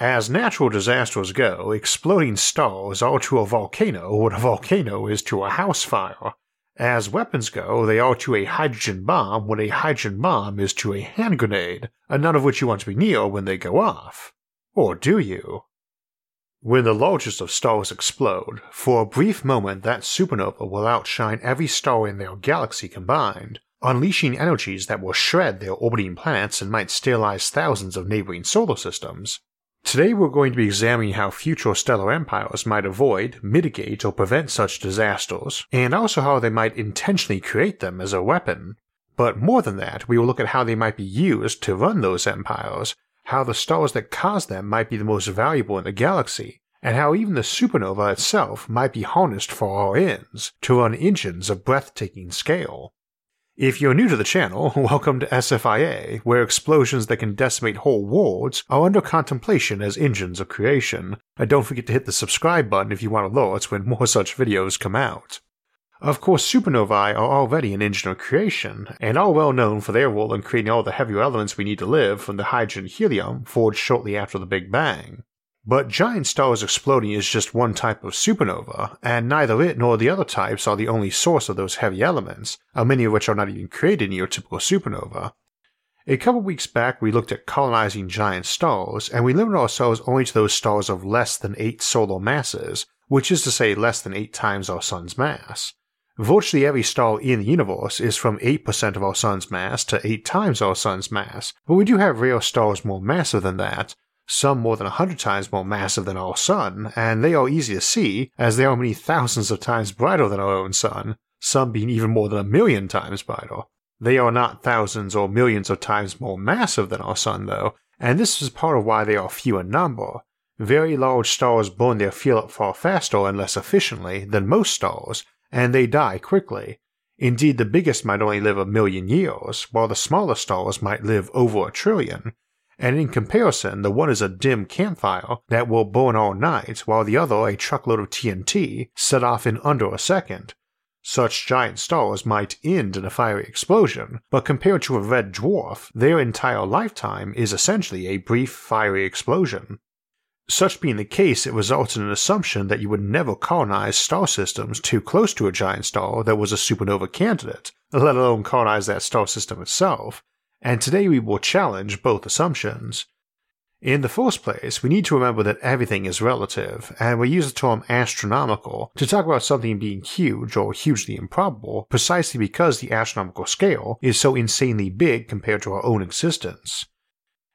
As natural disasters go, exploding stars are to a volcano what a volcano is to a house fire. As weapons go, they are to a hydrogen bomb what a hydrogen bomb is to a hand grenade, and none of which you want to be near when they go off. Or do you? When the largest of stars explode, for a brief moment that supernova will outshine every star in their galaxy combined, unleashing energies that will shred their orbiting planets and might sterilize thousands of neighboring solar systems. Today we're going to be examining how future stellar empires might avoid, mitigate, or prevent such disasters, and also how they might intentionally create them as a weapon. But more than that, we will look at how they might be used to run those empires, how the stars that cause them might be the most valuable in the galaxy, and how even the supernova itself might be harnessed for our ends, to run engines of breathtaking scale. If you're new to the channel, welcome to SFIA, where explosions that can decimate whole worlds are under contemplation as engines of creation, and don't forget to hit the subscribe button if you want alerts when more such videos come out. Of course, supernovae are already an engine of creation, and are well known for their role in creating all the heavier elements we need to live from the hydrogen-helium forged shortly after the Big Bang. But giant stars exploding is just one type of supernova, and neither it nor the other types are the only source of those heavy elements, many of which are not even created in your typical supernova. A couple weeks back we looked at colonizing giant stars, and we limited ourselves only to those stars of less than 8 solar masses, which is to say less than 8 times our Sun's mass. Virtually every star in the universe is from 8% of our Sun's mass to 8 times our Sun's mass, but we do have rare stars more massive than that, some more than 100 times more massive than our Sun, and they are easy to see as they are many thousands of times brighter than our own Sun, some being even more than 1,000,000 times brighter. They are not thousands or millions of times more massive than our Sun though, and this is part of why they are few in number. Very large stars burn their fuel up far faster and less efficiently than most stars, and they die quickly. Indeed, the biggest might only live 1,000,000 years, while the smaller stars might live over 1 trillion. And in comparison, the one is a dim campfire that will burn all night, while the other a truckload of TNT set off in under a second. Such giant stars might end in a fiery explosion, but compared to a red dwarf, their entire lifetime is essentially a brief fiery explosion. Such being the case, it results in an assumption that you would never colonize star systems too close to a giant star that was a supernova candidate, let alone colonize that star system itself. And today we will challenge both assumptions. In the first place, we need to remember that everything is relative, and we use the term astronomical to talk about something being huge or hugely improbable precisely because the astronomical scale is so insanely big compared to our own existence.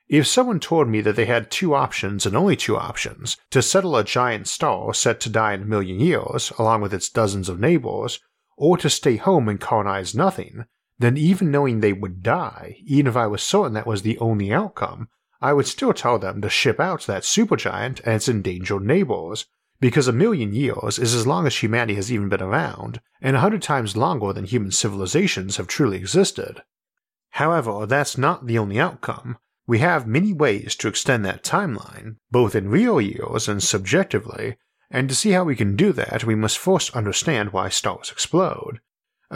If someone told me that they had 2 options and only 2 options, to settle a giant star set to die in 1,000,000 years along with its dozens of neighbors, or to stay home and colonize nothing, then even knowing they would die, even if I was certain that was the only outcome, I would still tell them to ship out that supergiant and its endangered neighbors, because 1,000,000 years is as long as humanity has even been around, and 100 times longer than human civilizations have truly existed. However, that's not the only outcome. We have many ways to extend that timeline, both in real years and subjectively, and to see how we can do that we must first understand why stars explode.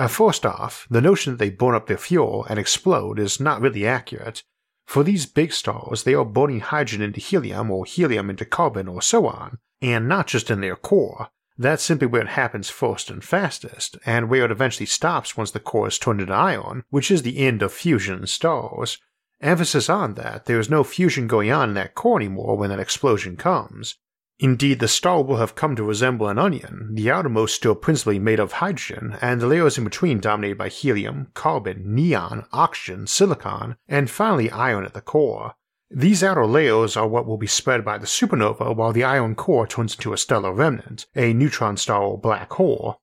First off, the notion that they burn up their fuel and explode is not really accurate. For these big stars, they are burning hydrogen into helium or helium into carbon or so on, and not just in their core. That's simply where it happens first and fastest, and where it eventually stops once the core is turned into iron, which is the end of fusion in stars. Emphasis on that, there is no fusion going on in that core anymore when that explosion comes. Indeed, the star will have come to resemble an onion, the outermost still principally made of hydrogen, and the layers in between dominated by helium, carbon, neon, oxygen, silicon, and finally iron at the core. These outer layers are what will be spread by the supernova while the iron core turns into a stellar remnant, a neutron star or black hole.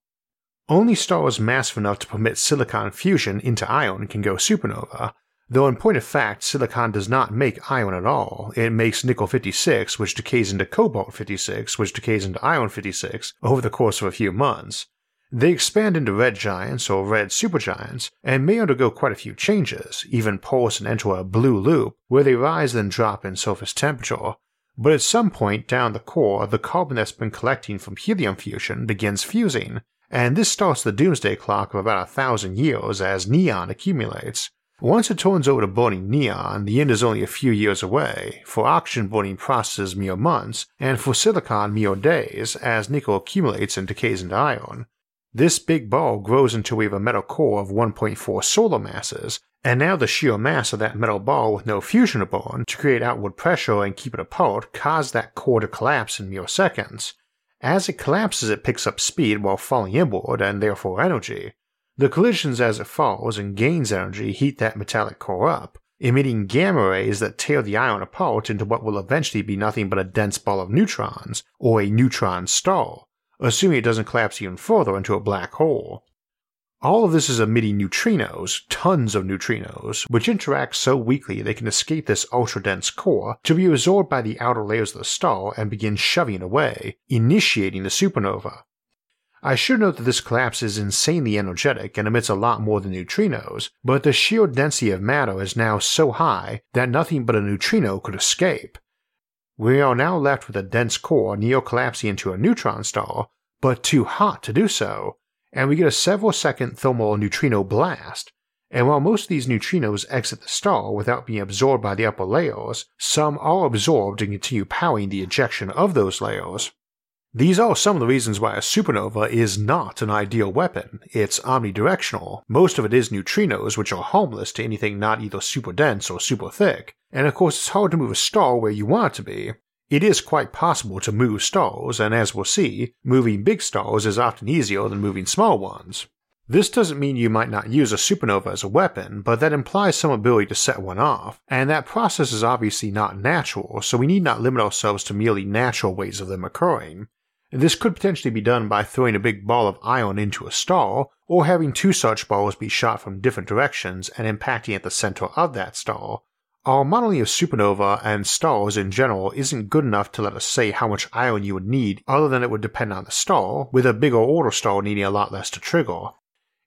Only stars massive enough to permit silicon fusion into iron can go supernova. Though in point of fact, silicon does not make iron at all. It makes nickel-56, which decays into cobalt-56, which decays into iron-56 over the course of a few months. They expand into red giants or red supergiants and may undergo quite a few changes, even pulsing into a blue loop where they rise and drop in surface temperature, but at some point down the core the carbon that's been collecting from helium fusion begins fusing, and this starts the doomsday clock of about 1,000 years as neon accumulates. Once it turns over to burning neon, the end is only a few years away, for oxygen burning processes mere months, and for silicon mere days as nickel accumulates and decays into iron. This big ball grows until we have a metal core of 1.4 solar masses, and now the sheer mass of that metal ball with no fusion to burn to create outward pressure and keep it apart caused that core to collapse in mere seconds. As it collapses it picks up speed while falling inward and therefore energy. The collisions as it falls and gains energy heat that metallic core up, emitting gamma rays that tear the iron apart into what will eventually be nothing but a dense ball of neutrons, or a neutron star, assuming it doesn't collapse even further into a black hole. All of this is emitting neutrinos, tons of neutrinos, which interact so weakly they can escape this ultra-dense core to be absorbed by the outer layers of the star and begin shoving away, initiating the supernova. I should note that this collapse is insanely energetic and emits a lot more than neutrinos, but the sheer density of matter is now so high that nothing but a neutrino could escape. We are now left with a dense core near collapsing into a neutron star, but too hot to do so, and we get a several-second thermal neutrino blast, and while most of these neutrinos exit the star without being absorbed by the upper layers, some are absorbed and continue powering the ejection of those layers. These are some of the reasons why a supernova is not an ideal weapon. It's omnidirectional, most of it is neutrinos which are harmless to anything not either super dense or super thick, and of course it's hard to move a star where you want it to be. It is quite possible to move stars, and as we'll see, moving big stars is often easier than moving small ones. This doesn't mean you might not use a supernova as a weapon, but that implies some ability to set one off, and that process is obviously not natural, so we need not limit ourselves to merely natural ways of them occurring. This could potentially be done by throwing a big ball of iron into a star, or having two such balls be shot from different directions and impacting at the center of that star. Our modeling of supernova and stars in general isn't good enough to let us say how much iron you would need other than it would depend on the star, with a bigger order star needing a lot less to trigger.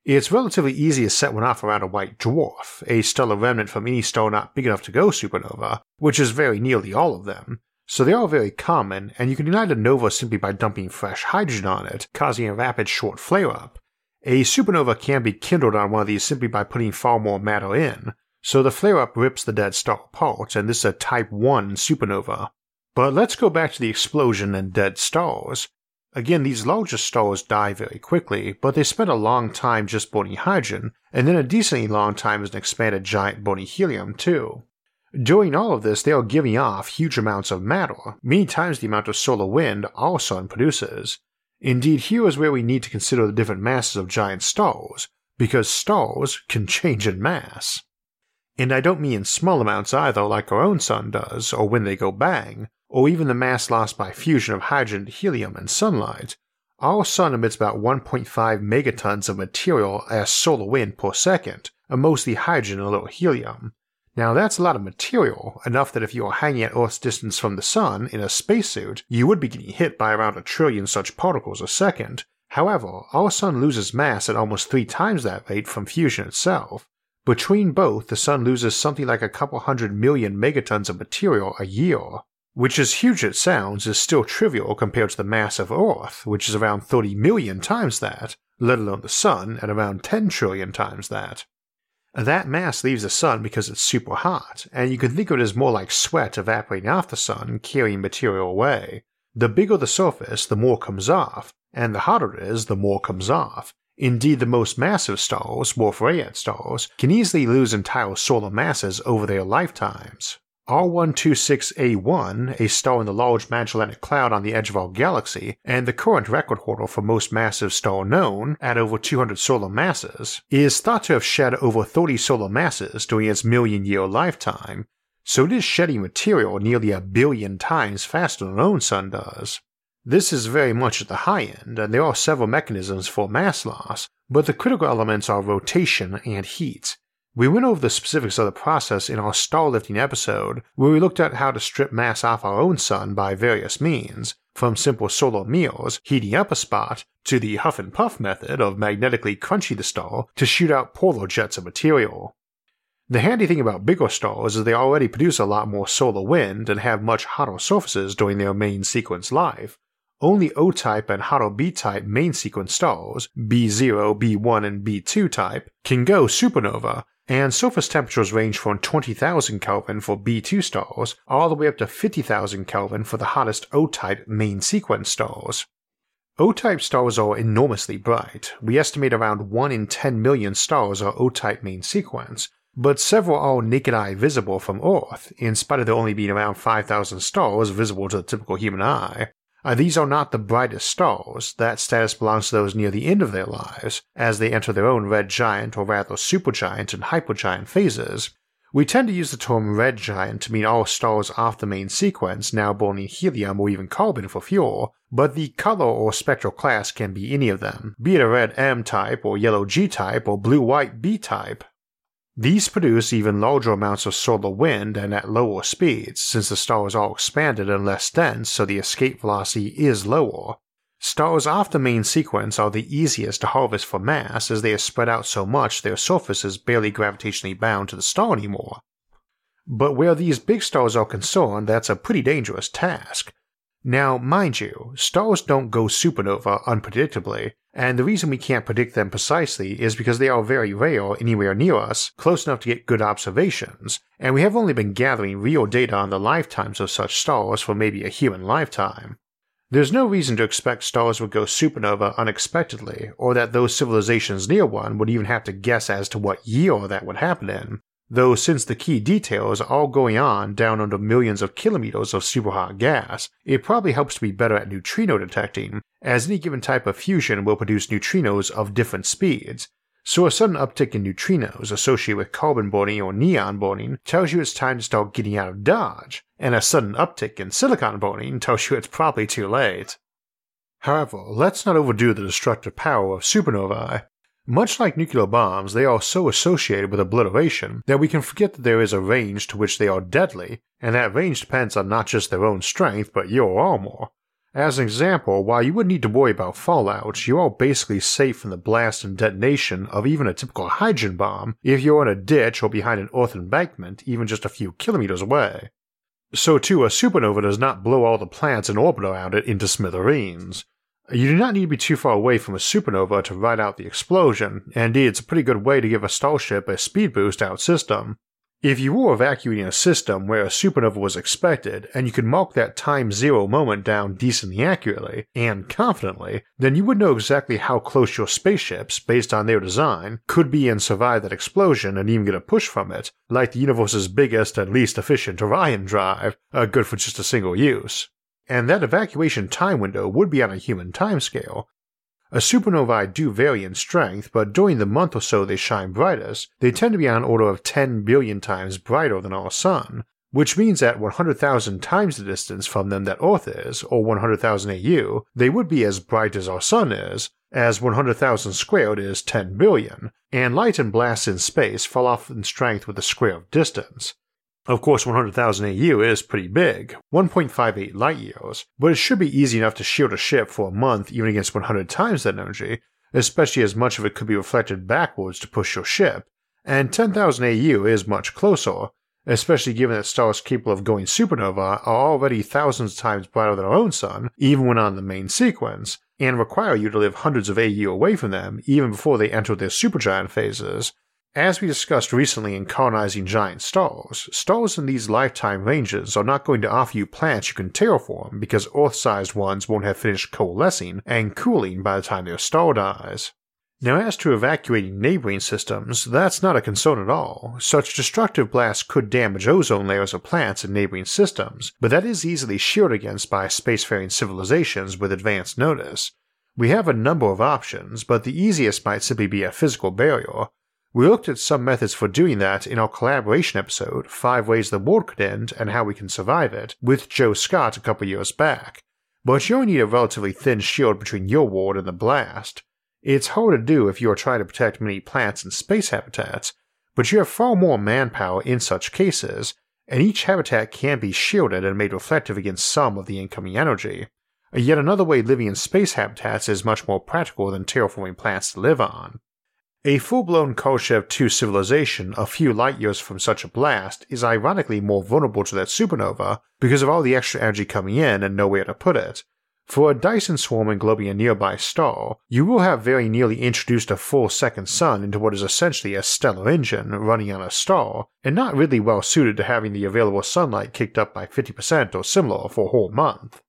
It's relatively easy to set one off around a white dwarf, a stellar remnant from any star not big enough to go supernova, which is very nearly all of them. So they are very common, and you can ignite a nova simply by dumping fresh hydrogen on it, causing a rapid short flare-up. A supernova can be kindled on one of these simply by putting far more matter in, so the flare-up rips the dead star apart, and this is a type 1 supernova. But let's go back to the explosion and dead stars. Again, these larger stars die very quickly, but they spend a long time just burning hydrogen, and then a decently long time as an expanded giant burning helium too. During all of this, they are giving off huge amounts of matter, many times the amount of solar wind our sun produces. Indeed, here is where we need to consider the different masses of giant stars, because stars can change in mass. And I don't mean in small amounts either, like our own sun does, or when they go bang, or even the mass lost by fusion of hydrogen to helium and sunlight. Our sun emits about 1.5 megatons of material as solar wind per second, and mostly hydrogen and a little helium. Now that's a lot of material, enough that if you were hanging at Earth's distance from the sun in a spacesuit, you would be getting hit by around 1 trillion such particles a second. However, our sun loses mass at almost 3 times that rate from fusion itself. Between both, the sun loses something like a couple 100 million megatons of material a year, which as huge as it sounds is still trivial compared to the mass of Earth, which is around 30 million times that, let alone the sun at around 10 trillion times that. That mass leaves the sun because it's super hot, and you can think of it as more like sweat evaporating off the sun carrying material away. The bigger the surface, the more comes off, and the hotter it is, the more comes off. Indeed, the most massive stars, Wolf-Rayet stars, can easily lose entire solar masses over their lifetimes. R126A1, a star in the Large Magellanic Cloud on the edge of our galaxy, and the current record holder for most massive star known, at over 200 solar masses, is thought to have shed over 30 solar masses during its million-year lifetime, so it is shedding material nearly 1 billion times faster than our own sun does. This is very much at the high end, and there are several mechanisms for mass loss, but the critical elements are rotation and heat. We went over the specifics of the process in our starlifting episode, where we looked at how to strip mass off our own sun by various means, from simple solar meals heating up a spot to the huff and puff method of magnetically crunching the star to shoot out polar jets of material. The handy thing about bigger stars is they already produce a lot more solar wind and have much hotter surfaces during their main sequence life. Only O-type and hotter B-type main sequence stars, B0, B1, and B2 type, can go supernova, and surface temperatures range from 20,000 Kelvin for B2 stars all the way up to 50,000 Kelvin for the hottest O-type main sequence stars. O-type stars are enormously bright. We estimate around 1 in 10 million stars are O-type main sequence, but several are naked eye visible from Earth, in spite of there only being around 5,000 stars visible to the typical human eye. These are not the brightest stars. That status belongs to those near the end of their lives, as they enter their own red giant or rather supergiant and hypergiant phases. We tend to use the term red giant to mean all stars off the main sequence now burning helium or even carbon for fuel, but the color or spectral class can be any of them, be it a red M type or yellow G type or blue-white B type. These produce even larger amounts of solar wind and at lower speeds, since the stars are expanded and less dense, so the escape velocity is lower. Stars off the main sequence are the easiest to harvest for mass, as they are spread out so much their surface is barely gravitationally bound to the star anymore. But where these big stars are concerned, that's a pretty dangerous task. Now, mind you, stars don't go supernova unpredictably, and the reason we can't predict them precisely is because they are very rare anywhere near us, close enough to get good observations, and we have only been gathering real data on the lifetimes of such stars for maybe a human lifetime. There's no reason to expect stars would go supernova unexpectedly, or that those civilizations near one would even have to guess as to what year that would happen in, though since the key details are all going on down under millions of kilometers of superhot gas, it probably helps to be better at neutrino detecting, as any given type of fusion will produce neutrinos of different speeds, so a sudden uptick in neutrinos associated with carbon burning or neon burning tells you it's time to start getting out of Dodge, and a sudden uptick in silicon burning tells you it's probably too late. However, let's not overdo the destructive power of supernovae. Much like nuclear bombs, they are so associated with obliteration that we can forget that there is a range to which they are deadly, and that range depends on not just their own strength but your armor. As an example, while you wouldn't need to worry about fallout, you are basically safe from the blast and detonation of even a typical hydrogen bomb if you're in a ditch or behind an earth embankment even just a few kilometers away. So too, a supernova does not blow all the planets in orbit around it into smithereens. You do not need to be too far away from a supernova to ride out the explosion, and indeed it's a pretty good way to give a starship a speed boost out system. If you were evacuating a system where a supernova was expected, and you could mark that time zero moment down decently accurately, and confidently, then you would know exactly how close your spaceships, based on their design, could be and survive that explosion and even get a push from it, like the universe's biggest and least efficient Orion drive, good for just a single use. And that evacuation time window would be on a human timescale. Supernovae do vary in strength, but during the month or so they shine brightest, they tend to be on an order of 10 billion times brighter than our Sun, which means at 100,000 times the distance from them that Earth is, or 100,000 AU, they would be as bright as our Sun is, as 100,000 squared is 10 billion, and light and blasts in space fall off in strength with the square of distance. Of course, 100,000 AU is pretty big, 1.58 light years, but it should be easy enough to shield a ship for a month even against 100 times that energy, especially as much of it could be reflected backwards to push your ship, and 10,000 AU is much closer, especially given that stars capable of going supernova are already thousands of times brighter than our own Sun, even when on the main sequence, and require you to live hundreds of AU away from them even before they enter their supergiant phases. As we discussed recently in colonizing giant stars, stars in these lifetime ranges are not going to offer you planets you can terraform because Earth-sized ones won't have finished coalescing and cooling by the time their star dies. Now as to evacuating neighboring systems, that's not a concern at all. Such destructive blasts could damage ozone layers of planets in neighboring systems, but that is easily shielded against by spacefaring civilizations with advance notice. We have a number of options, but the easiest might simply be a physical barrier. We looked at some methods for doing that in our collaboration episode, 5 Ways the World Could End and How We Can Survive It, with Joe Scott a couple years back, but you only need a relatively thin shield between your world and the blast. It's hard to do if you are trying to protect many plants and space habitats, but you have far more manpower in such cases, and each habitat can be shielded and made reflective against some of the incoming energy. Yet another way living in space habitats is much more practical than terraforming planets to live on. A full-blown Kardashev II civilization a few light-years from such a blast is ironically more vulnerable to that supernova because of all the extra energy coming in and nowhere to put it. For a Dyson swarm englobing a nearby star, you will have very nearly introduced a full second sun into what is essentially a stellar engine running on a star, and not really well suited to having the available sunlight kicked up by 50% or similar for a whole month.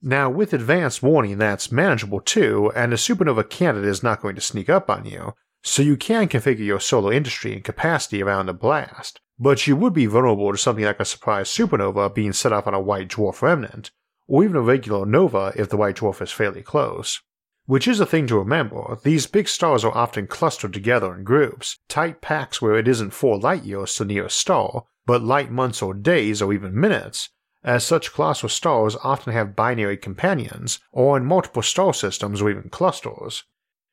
Now, with advance warning, that's manageable too, and a supernova candidate is not going to sneak up on you, so you can configure your solar industry and capacity around the blast, but you would be vulnerable to something like a surprise supernova being set off on a white dwarf remnant, or even a regular nova if the white dwarf is fairly close. Which is a thing to remember, these big stars are often clustered together in groups, tight packs where it isn't 4 light years to the nearest star, but light months or days or even minutes, as such colossal stars often have binary companions, or in multiple star systems or even clusters.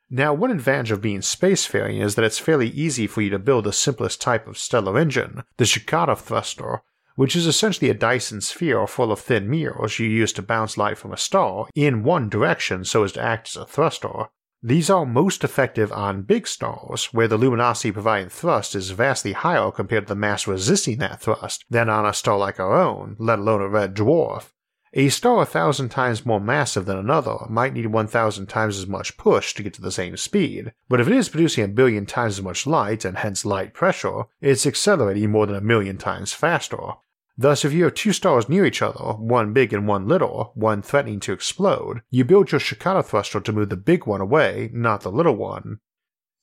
Now, one advantage of being spacefaring is that it's fairly easy for you to build the simplest type of stellar engine, the Shkadov thruster, which is essentially a Dyson sphere full of thin mirrors you use to bounce light from a star in one direction so as to act as a thruster. These are most effective on big stars, where the luminosity providing thrust is vastly higher compared to the mass resisting that thrust than on a star like our own, let alone a red dwarf. A star 1,000 times more massive than another might need 1,000 times as much push to get to the same speed, but if it is producing a billion times as much light, and hence light pressure, it's accelerating more than a million times faster. Thus, if you have 2 stars near each other, one big and one little, one threatening to explode, you build your Shkadov thruster to move the big one away, not the little one.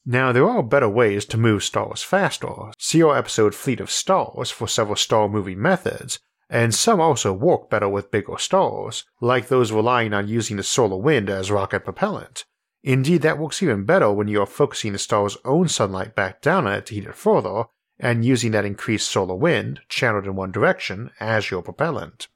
Now, there are better ways to move stars faster. See our episode Fleet of Stars for several star-moving methods, and some also work better with bigger stars, like those relying on using the solar wind as rocket propellant. Indeed, that works even better when you are focusing the star's own sunlight back down on it to heat it further, and using that increased solar wind, channeled in one direction, as your propellant.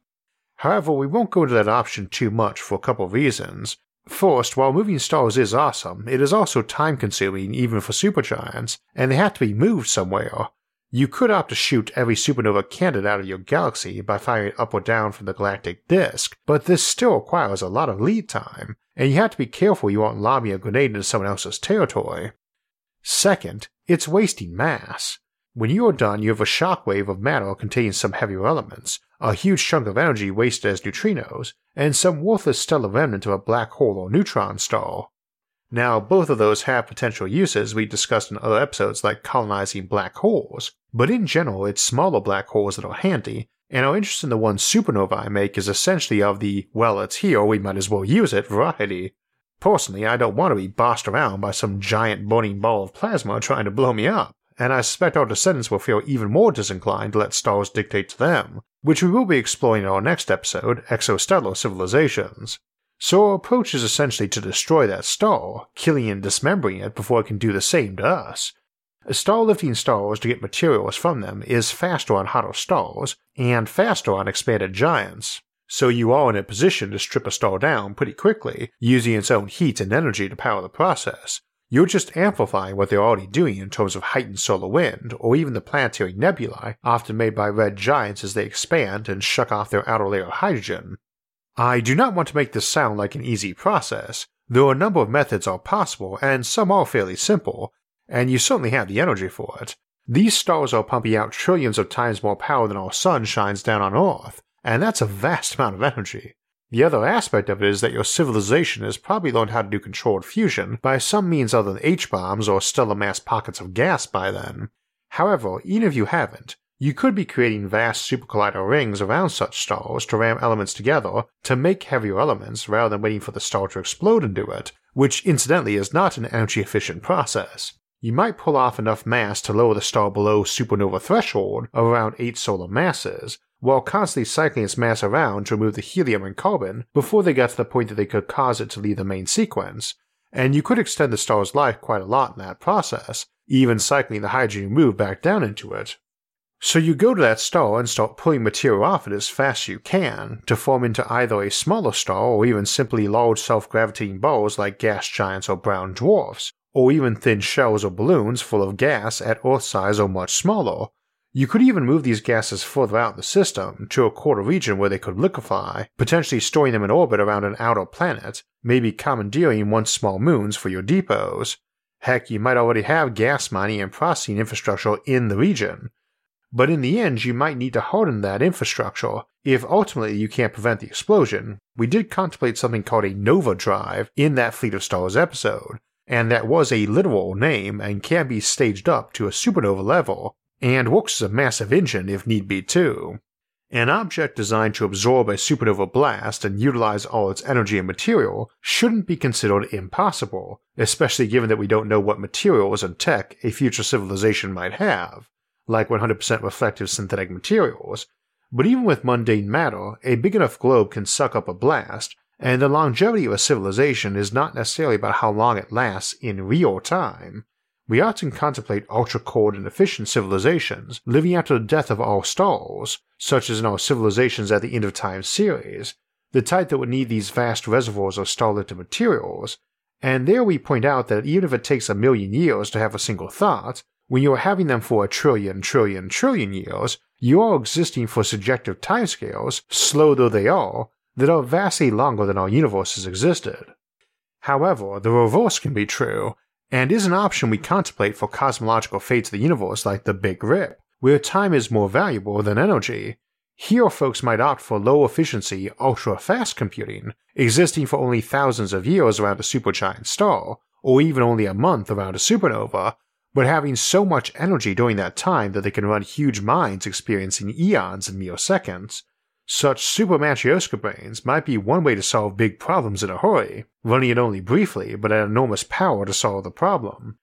However, we won't go into that option too much for a couple reasons. First, while moving stars is awesome, it is also time-consuming even for supergiants, and they have to be moved somewhere. You could opt to shoot every supernova candidate out of your galaxy by firing it up or down from the galactic disk, but this still requires a lot of lead time, and you have to be careful you aren't lobbing a grenade into someone else's territory. Second, it's wasting mass. When you are done, you have a shockwave of matter containing some heavier elements, a huge chunk of energy wasted as neutrinos, and some worthless stellar remnant of a black hole or neutron star. Now, both of those have potential uses we discussed in other episodes like colonizing black holes, but in general it's smaller black holes that are handy, and our interest in the one supernova I make is essentially of the "well, it's here, we might as well use it" variety. Personally, I don't want to be bossed around by some giant burning ball of plasma trying to blow me up, and I suspect our descendants will feel even more disinclined to let stars dictate to them, which we will be exploring in our next episode, Exostellar Civilizations. So our approach is essentially to destroy that star, killing and dismembering it before it can do the same to us. Star-lifting stars to get materials from them is faster on hotter stars, and faster on expanded giants, so you are in a position to strip a star down pretty quickly, using its own heat and energy to power the process. You're just amplifying what they're already doing in terms of heightened solar wind, or even the planetary nebulae often made by red giants as they expand and shuck off their outer layer of hydrogen. I do not want to make this sound like an easy process, though a number of methods are possible and some are fairly simple, and you certainly have the energy for it. These stars are pumping out trillions of times more power than our sun shines down on Earth, and that's a vast amount of energy. The other aspect of it is that your civilization has probably learned how to do controlled fusion by some means other than H-bombs or stellar mass pockets of gas by then. However, even if you haven't, you could be creating vast supercollider rings around such stars to ram elements together to make heavier elements rather than waiting for the star to explode into it, which incidentally is not an energy-efficient process. You might pull off enough mass to lower the star below supernova threshold of around 8 solar masses, while constantly cycling its mass around to remove the helium and carbon before they got to the point that they could cause it to leave the main sequence, and you could extend the star's life quite a lot in that process, even cycling the hydrogen removed back down into it. So you go to that star and start pulling material off it as fast as you can, to form into either a smaller star or even simply large self-gravitating balls like gas giants or brown dwarfs, or even thin shells or balloons full of gas at Earth size or much smaller. You could even move these gases further out the system to a colder region where they could liquefy, potentially storing them in orbit around an outer planet, maybe commandeering one small moons for your depots. Heck, you might already have gas mining and processing infrastructure in the region. But in the end, you might need to harden that infrastructure if ultimately you can't prevent the explosion. We did contemplate something called a Nova Drive in that Fleet of Stars episode, and that was a literal name and can be staged up to a supernova level, and works as a massive engine if need be too. An object designed to absorb a supernova blast and utilize all its energy and material shouldn't be considered impossible, especially given that we don't know what materials and tech a future civilization might have, like 100% reflective synthetic materials, but even with mundane matter, a big enough globe can suck up a blast, and the longevity of a civilization is not necessarily about how long it lasts in real time. We often contemplate ultra-cold and efficient civilizations living after the death of all stars, such as in our Civilizations at the End of Time series, the type that would need these vast reservoirs of star-lit materials, and there we point out that even if it takes 1,000,000,000 years to have a single thought, when you are having them for 1,000,000,000,000,000 years, you are existing for subjective timescales, slow though they are, that are vastly longer than our universe has existed. However, the reverse can be true, and is an option we contemplate for cosmological fates of the universe like the Big Rip, where time is more valuable than energy. Here folks might opt for low-efficiency, ultra-fast computing, existing for only thousands of years around a supergiant star, or even only a month around a supernova, but having so much energy during that time that they can run huge mines experiencing eons in mere seconds. Such super Matrioshka brains might be one way to solve big problems in a hurry, running it only briefly but at enormous power to solve the problem.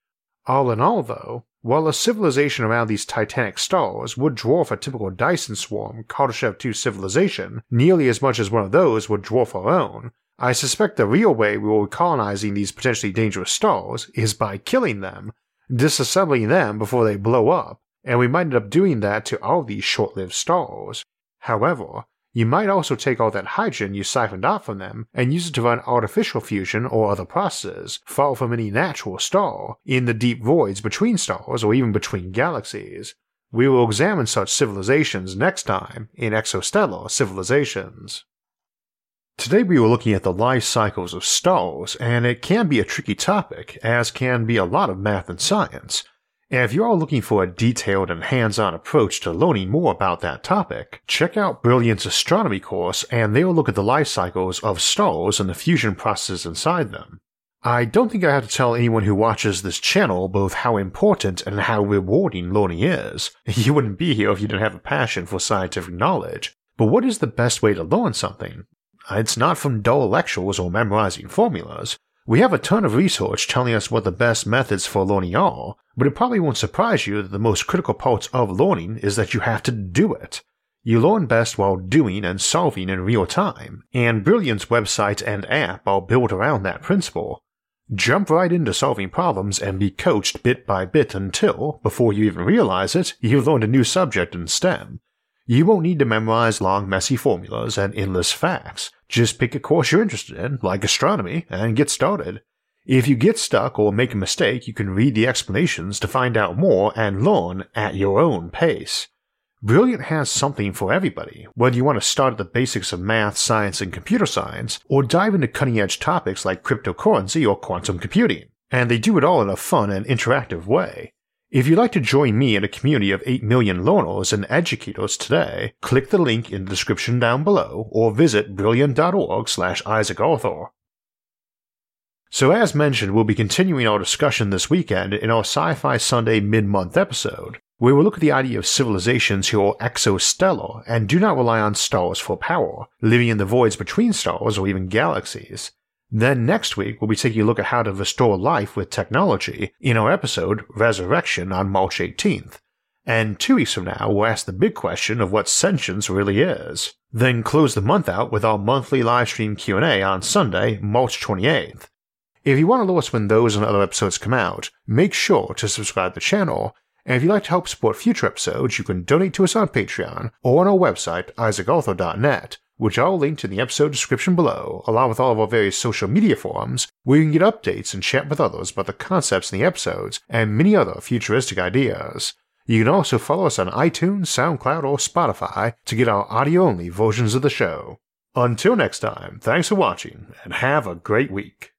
All in all though, while a civilization around these titanic stars would dwarf a typical Dyson swarm Kardashev II civilization nearly as much as one of those would dwarf our own, I suspect the real way we will be colonizing these potentially dangerous stars is by killing them, disassembling them before they blow up, and we might end up doing that to all these short-lived stars. However, you might also take all that hydrogen you siphoned out from them and use it to run artificial fusion or other processes far from any natural star, in the deep voids between stars or even between galaxies. We will examine such civilizations next time in Exostellar Civilizations. Today we were looking at the life cycles of stars, and it can be a tricky topic, as can be a lot of math and science. If you are looking for a detailed and hands-on approach to learning more about that topic, check out Brilliant's astronomy course and they'll look at the life cycles of stars and the fusion processes inside them. I don't think I have to tell anyone who watches this channel both how important and how rewarding learning is. You wouldn't be here if you didn't have a passion for scientific knowledge. But what is the best way to learn something? It's not from dull lectures or memorizing formulas. We have a ton of research telling us what the best methods for learning are, but it probably won't surprise you that the most critical parts of learning is that you have to do it. You learn best while doing and solving in real time, and Brilliant's website and app are built around that principle. Jump right into solving problems and be coached bit by bit until, before you even realize it, you've learned a new subject in STEM. You won't need to memorize long messy formulas and endless facts. Just pick a course you're interested in, like astronomy, and get started. If you get stuck or make a mistake, you can read the explanations to find out more and learn at your own pace. Brilliant has something for everybody, whether you want to start at the basics of math, science, and computer science, or dive into cutting-edge topics like cryptocurrency or quantum computing, and they do it all in a fun and interactive way. If you'd like to join me in a community of 8 million learners and educators today, click the link in the description down below or visit brilliant.org/IsaacArthur. So as mentioned, we'll be continuing our discussion this weekend in our Sci-Fi Sunday mid-month episode, where we'll look at the idea of civilizations who are exostellar and do not rely on stars for power, living in the voids between stars or even galaxies. Then next week we'll be taking a look at how to restore life with technology in our episode Resurrection on March 18th, and 2 weeks from now we'll ask the big question of what sentience really is, then close the month out with our monthly livestream Q&A on Sunday, March 28th. If you want to know when those and other episodes come out, make sure to subscribe to the channel, and if you'd like to help support future episodes you can donate to us on Patreon or on our website IsaacArthur.net, which I'll link to in the episode description below, along with all of our various social media forums where you can get updates and chat with others about the concepts in the episodes and many other futuristic ideas. You can also follow us on iTunes, SoundCloud, or Spotify to get our audio-only versions of the show. Until next time, thanks for watching, and have a great week.